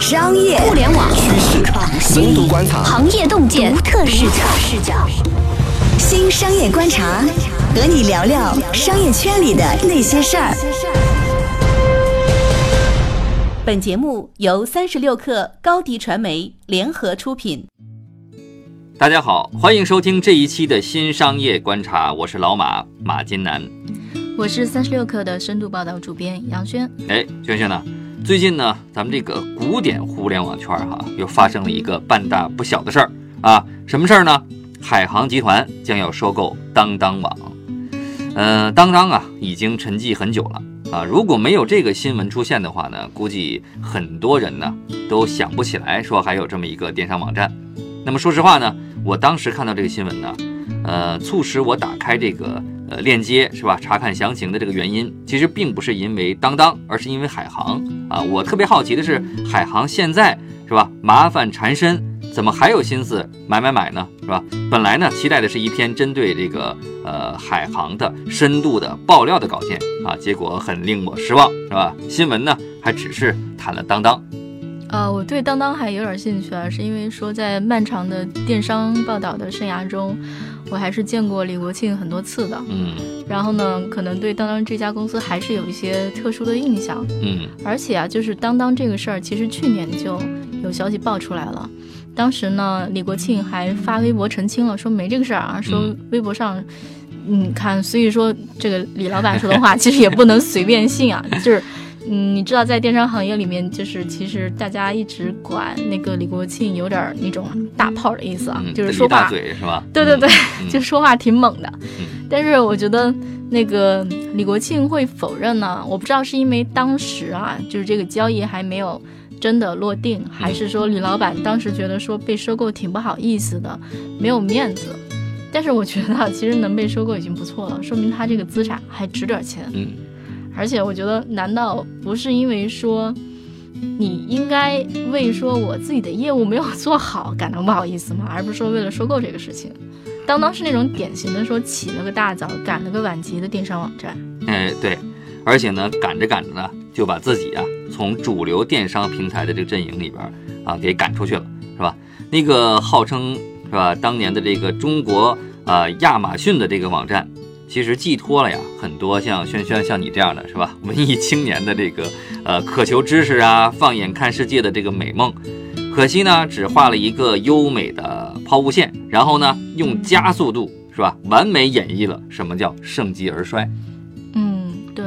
商业互联网趋势新独观察行业洞见独特视角，新商业观察和你聊聊商业圈里的那些事儿。本节目由36氪高迪传媒联合出品。大家好，欢迎收听这一期的新商业观察，我是老马马金南，我是36氪的深度报道主编杨轩。哎，轩轩呢？最近呢，咱们这个古典互联网圈又发生了一个半大不小的事儿啊！什么事儿呢？海航集团将要收购当当网。当当已经沉寂很久了啊！如果没有这个新闻出现的话呢，估计很多人呢都想不起来说还有这么一个电商网站。那么说实话呢，我当时看到这个新闻呢，促使我打开这个链接是吧？查看详情的这个原因，其实并不是因为当当，而是因为海航啊！我特别好奇的是，海航现在是吧？麻烦缠身，怎么还有心思买呢？是吧？本来呢，期待的是一篇针对这个海航的深度的爆料的稿件啊，结果很令我失望，是吧？新闻呢，还只是谈了当当。我对当当还有点兴趣啊，是因为说在漫长的电商报道的生涯中，我还是见过李国庆很多次的，然后呢，可能对当当这家公司还是有一些特殊的印象，而且啊，就是当当这个事儿，其实去年就有消息爆出来了，当时呢，李国庆还发微博澄清了，说没这个事儿啊，说微博上。你看，所以说这个李老板说的话其实也不能随便信啊。就是你知道在电商行业里面，就是其实大家一直管那个李国庆有点那种大炮的意思啊，就是说话嘴是吧？对对对，就说话挺猛的。但是我觉得那个李国庆会否认呢，我不知道是因为当时啊，就是这个交易还没有真的落定，还是说李老板当时觉得说被收购挺不好意思的，没有面子。但是我觉得其实能被收购已经不错了，说明他这个资产还值点钱。而且我觉得难道不是因为说你应该为说我自己的业务没有做好感到不好意思吗？而不是说为了收购这个事情。当当是那种典型的说起了个大早赶了个晚集的电商网站。哎，对，而且呢赶着呢就把自己从主流电商平台的这个阵营里边给赶出去了，是吧？那个号称是吧？当年的这个中国亚马逊的这个网站，其实寄托了很多像轩轩像你这样的是吧？文艺青年的这个渴求知识啊，放眼看世界的这个美梦。可惜呢，只画了一个优美的抛物线，然后呢，用加速度是吧，完美演绎了什么叫盛极而衰。对。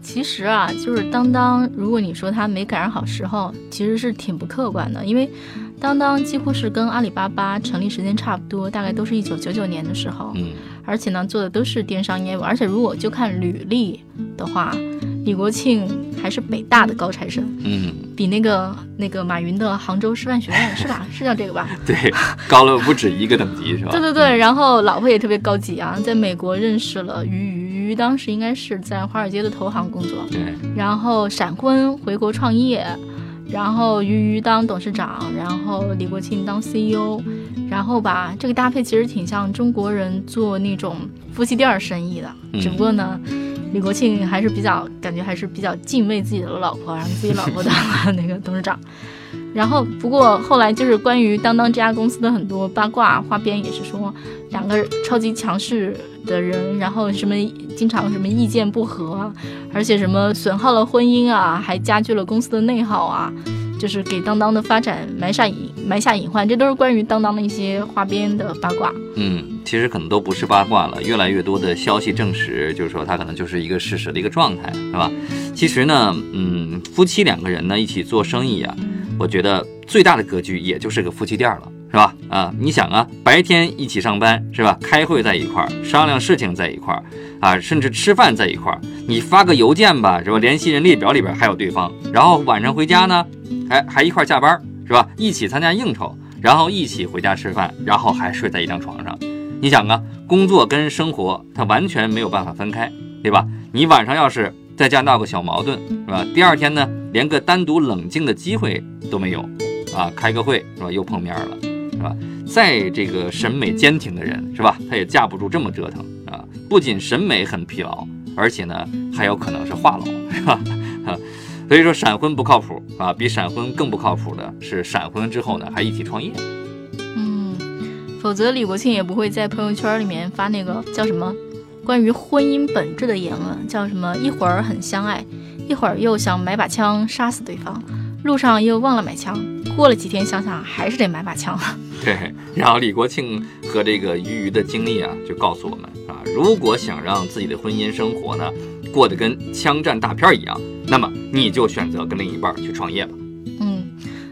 其实啊，就是当当，如果你说他没赶上好时候，其实是挺不客观的，因为当当几乎是跟阿里巴巴成立时间差不多，大概都是1999年的时候，而且呢做的都是电商业务，而且如果就看履历的话，李国庆还是北大的高材生，比那个马云的杭州师范学院是吧？是叫这个吧？对，高了不止一个等级是吧？对对对，然后老婆也特别高级啊，在美国认识了俞当时应该是在华尔街的投行工作，对，然后闪婚回国创业，然后俞当董事长，然后李国庆当 CEO， 然后吧，这个搭配其实挺像中国人做那种夫妻店生意的，只不过呢，李国庆还是感觉还是比较敬畏自己的老婆，然后自己老婆当了那个董事长。然后不过后来就是关于当当这家公司的很多八卦花边也是说两个超级强势的人，然后什么经常什么意见不合，而且什么损耗了婚姻啊，还加剧了公司的内耗啊，就是给当当的发展埋下隐患，这都是关于当当的一些花边的八卦。其实可能都不是八卦了，越来越多的消息证实，就是说它可能就是一个事实的一个状态，是吧？其实呢，夫妻两个人呢一起做生意啊，我觉得最大的格局也就是个夫妻店了，是吧？你想白天一起上班是吧？开会在一块儿，商量事情在一块儿啊，甚至吃饭在一块儿。你发个邮件吧，是吧？联系人列表里边还有对方。然后晚上回家呢，还一块下班，是吧？一起参加应酬，然后一起回家吃饭，然后还睡在一张床上。你想工作跟生活它完全没有办法分开，对吧？你晚上要是在家闹个小矛盾，是吧？第二天呢，连个单独冷静的机会都没有啊！开个会是吧？又碰面了，是吧？在这个审美坚挺的人是吧？他也架不住这么折腾啊！不仅审美很疲劳，而且呢还有可能是话痨，是吧？所以说闪婚不靠谱啊，比闪婚更不靠谱的是闪婚之后呢还一起创业。否则李国庆也不会在朋友圈里面发那个叫什么关于婚姻本质的言论，叫什么一会儿很相爱，一会儿又想买把枪杀死对方，路上又忘了买枪，过了几天想想还是得买把枪了。对，然后李国庆和这个俞渝的经历啊就告诉我们啊，如果想让自己的婚姻生活呢过得跟枪战大片一样，那么你就选择跟另一半去创业吧。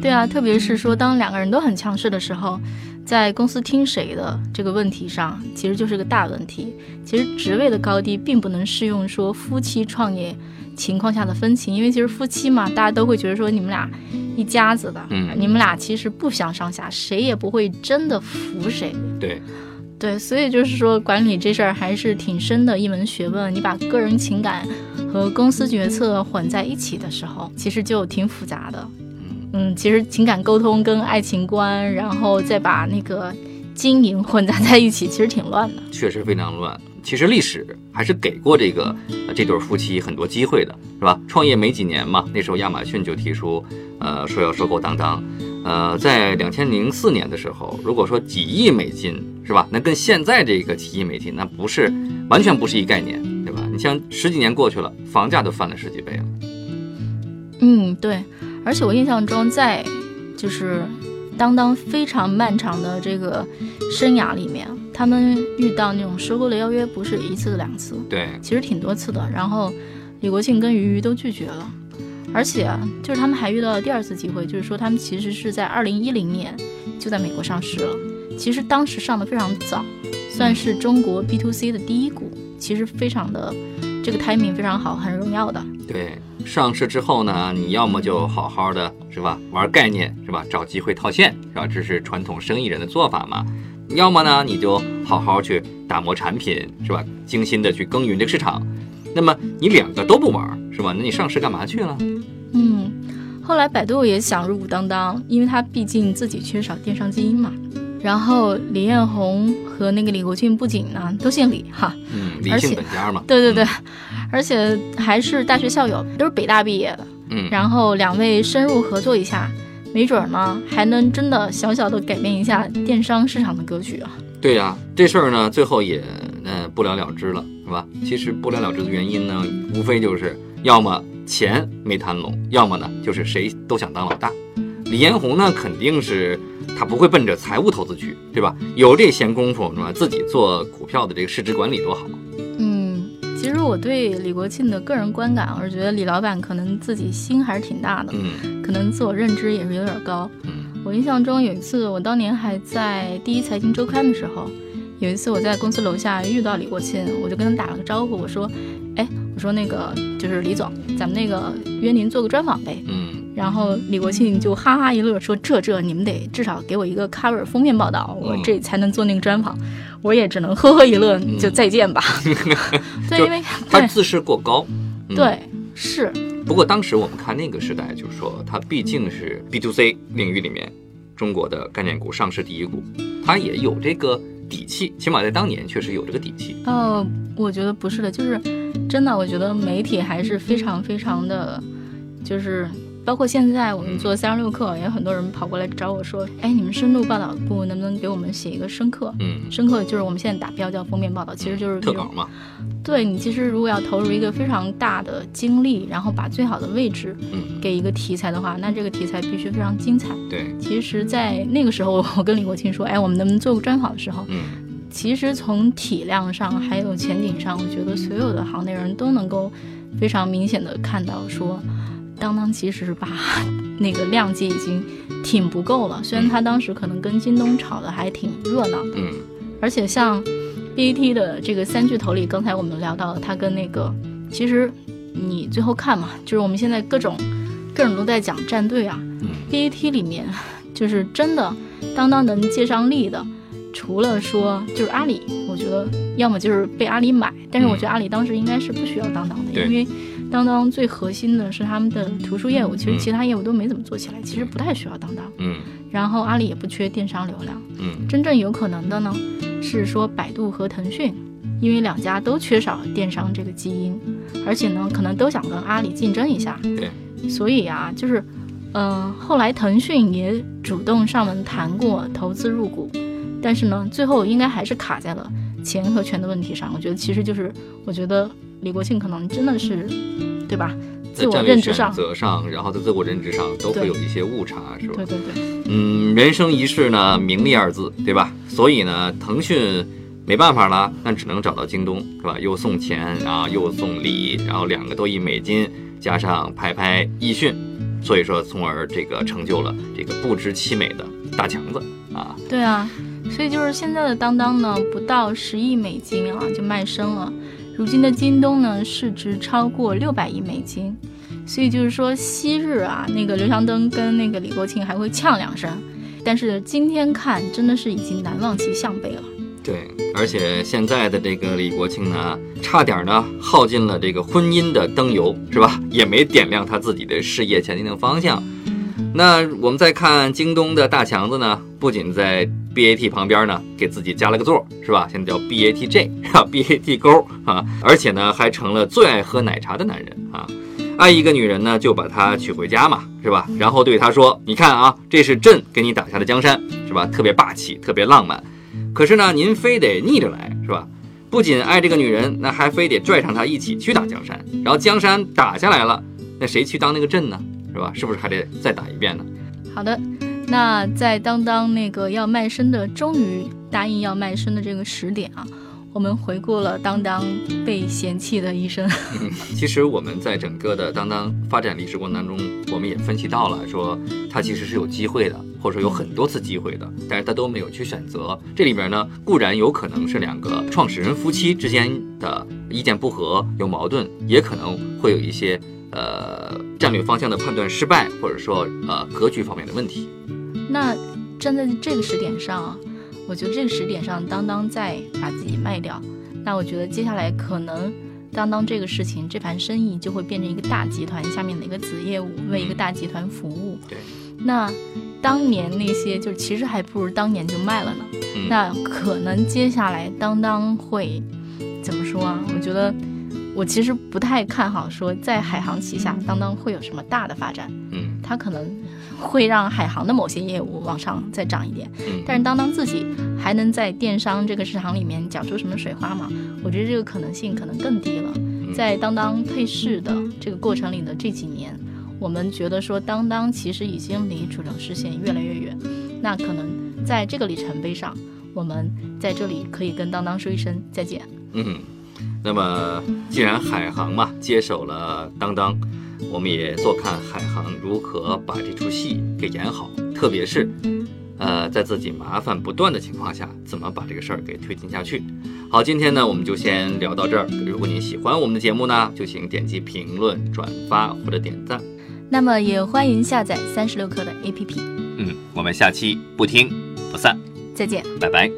对啊，特别是说当两个人都很强势的时候，在公司听谁的这个问题上其实就是个大问题。其实职位的高低并不能适用说夫妻创业情况下的分歧，因为其实夫妻嘛，大家都会觉得说你们俩一家子的，你们俩其实不相上下，谁也不会真的服谁。对，所以就是说管理这事儿还是挺深的一门学问，你把个人情感和公司决策混在一起的时候其实就挺复杂的。其实情感沟通跟爱情观，然后再把那个经营混杂在一起，其实挺乱的。确实非常乱。其实历史还是给过这对夫妻很多机会的，是吧？创业没几年嘛，那时候亚马逊就提出，说要收购当当。在2004年的时候，如果说几亿美金，是吧？那跟现在这个几亿美金，那不是完全不是一概念，对吧？你像十几年过去了，房价都翻了十几倍了。对。而且我印象中，在就是当当非常漫长的这个生涯里面，他们遇到那种收购的邀约不是一次两次，对，其实挺多次的。然后李国庆跟俞渝都拒绝了，而且就是他们还遇到了第二次机会，就是说他们其实是在2010年就在美国上市了，其实当时上的非常早，算是中国 B2C 的第一股，其实非常的这个 timing 非常好，很荣耀的。对，上市之后呢，你要么就好好的，是吧，玩概念，是吧，找机会套现，是吧，这是传统生意人的做法嘛。要么呢，你就好好去打磨产品，是吧，精心的去耕耘这个市场。那么你两个都不玩，是吧，那你上市干嘛去了？后来百度也想入股当当，因为他毕竟自己缺少电商基因嘛。然后李彦宏和那个李国庆不仅呢都姓李哈，李姓本家嘛，对，而且还是大学校友，都是北大毕业的。然后两位深入合作一下，没准呢还能真的小小的改变一下电商市场的格局啊。对呀，这事儿呢最后也不了了之了，是吧？其实不了了之的原因呢，无非就是要么钱没谈拢，要么呢就是谁都想当老大。李彦宏呢肯定是他不会奔着财务投资去，对吧？有这闲工夫，自己做股票的这个市值管理多好。其实我对李国庆的个人观感，我是觉得李老板可能自己心还是挺大的，可能自我认知也是有点高。我印象中有一次，我当年还在第一财经周刊的时候，有一次我在公司楼下遇到李国庆，我就跟他打了个招呼，我说那个就是李总，咱们那个约您做个专访呗。然后李国庆就哈哈一乐说，这你们得至少给我一个 cover 封面报道，我这才能做那个专访。我也只能呵呵一乐，就再见吧。对，因为他自视过高。对，是。不过当时我们看那个时代，就是说他毕竟是 B2C 领域里面中国的概念股上市第一股，他也有这个底气，起码在当年确实有这个底气。我觉得不是的，就是真的，我觉得媒体还是非常非常的，就是。包括现在我们做36氪，也有很多人跑过来找我说，你们深度报道部能不能给我们写一个深刻？深刻就是我们现在打标叫封面报道，其实就是特稿嘛。对，你其实如果要投入一个非常大的精力，然后把最好的位置给一个题材的话，那这个题材必须非常精彩。对，其实在那个时候我跟李国庆说，我们能不能做个专访的时候，其实从体量上还有前景上，我觉得所有的行内人都能够非常明显的看到说，当当其实把那个量级已经挺不够了，虽然他当时可能跟京东炒的还挺热闹的，而且像 BAT 的这个三巨头里，刚才我们聊到了他跟那个，其实你最后看嘛，就是我们现在各种都在讲战队啊，BAT 里面就是真的当当能接上力的，除了说就是阿里，我觉得要么就是被阿里买，但是我觉得阿里当时应该是不需要当当的，因为当当最核心的是他们的图书业务，其实其他业务都没怎么做起来，其实不太需要当当。然后阿里也不缺电商流量。真正有可能的呢，是说百度和腾讯，因为两家都缺少电商这个基因，而且呢，可能都想跟阿里竞争一下。对，所以啊，就是后来腾讯也主动上门谈过投资入股，但是呢最后应该还是卡在了钱和权的问题上。我觉得其实就是我觉得李国庆可能真的是对吧，在战略选择上，然后在自我认知上都会有一些误差，是吧？对对对。人生一世呢，名利二字，对吧？所以呢，腾讯没办法了，但只能找到京东，是吧？又送钱，然后又送礼，然后2个多亿美金，加上拍拍易迅，所以说，从而这个成就了这个不知其美的大强子啊。对啊，所以就是现在的当当呢，不到10亿美金啊就卖身了。如今的京东呢，市值超过600亿美金，所以就是说昔日啊，那个刘强东跟那个李国庆还会呛2声，但是今天看真的是已经难望其项背了。对，而且现在的这个李国庆呢，差点呢耗尽了这个婚姻的灯油，是吧？也没点亮他自己的事业前进的方向。那我们再看京东的大强子呢，不仅在 BAT 旁边呢给自己加了个座，是吧？现在叫 BATJ 啊 BAT 勾啊，而且呢还成了最爱喝奶茶的男人啊。爱一个女人呢就把她娶回家嘛，是吧？然后对她说，你看啊，这是朕给你打下的江山，是吧？特别霸气，特别浪漫。可是呢您非得逆着来，是吧？不仅爱这个女人，那还非得拽上她一起去打江山，然后江山打下来了，那谁去当那个朕呢，是吧？是不是还得再打一遍呢？好的，那在当当那个要卖身的终于答应要卖身的这个10点啊，我们回顾了当当被嫌弃的一生。其实我们在整个的当当发展历史过程当中，我们也分析到了，说它其实是有机会的，或者说有很多次机会的，但是它都没有去选择。这里边呢，固然有可能是2个创始人夫妻之间的意见不合，有矛盾，也可能会有一些战略方向的判断失败，或者说格局方面的问题。那站在这个10点上啊，我觉得这个10点上当当再把自己卖掉，那我觉得接下来可能当当这个事情，这盘生意就会变成一个大集团下面的一个子业务，为一个大集团服务。对，那当年那些就其实还不如当年就卖了呢。那可能接下来当当会怎么说啊，我觉得我其实不太看好说在海航旗下当当会有什么大的发展。它可能会让海航的某些业务往上再涨一点，但是当当自己还能在电商这个市场里面搅出什么水花吗？我觉得这个可能性可能更低了。在当当退市的这个过程里的这几年，我们觉得说当当其实已经离主流视线越来越远，那可能在这个里程碑上，我们在这里可以跟当当说一声再见。那么既然海航嘛接手了当当，我们也坐看海航如何把这出戏给演好，特别是在自己麻烦不断的情况下，怎么把这个事儿给推进下去。好，今天呢我们就先聊到这儿。如果您喜欢我们的节目呢，就请点击评论、转发或者点赞，那么也欢迎下载36氪的 APP。我们下期不听不散，再见，拜拜。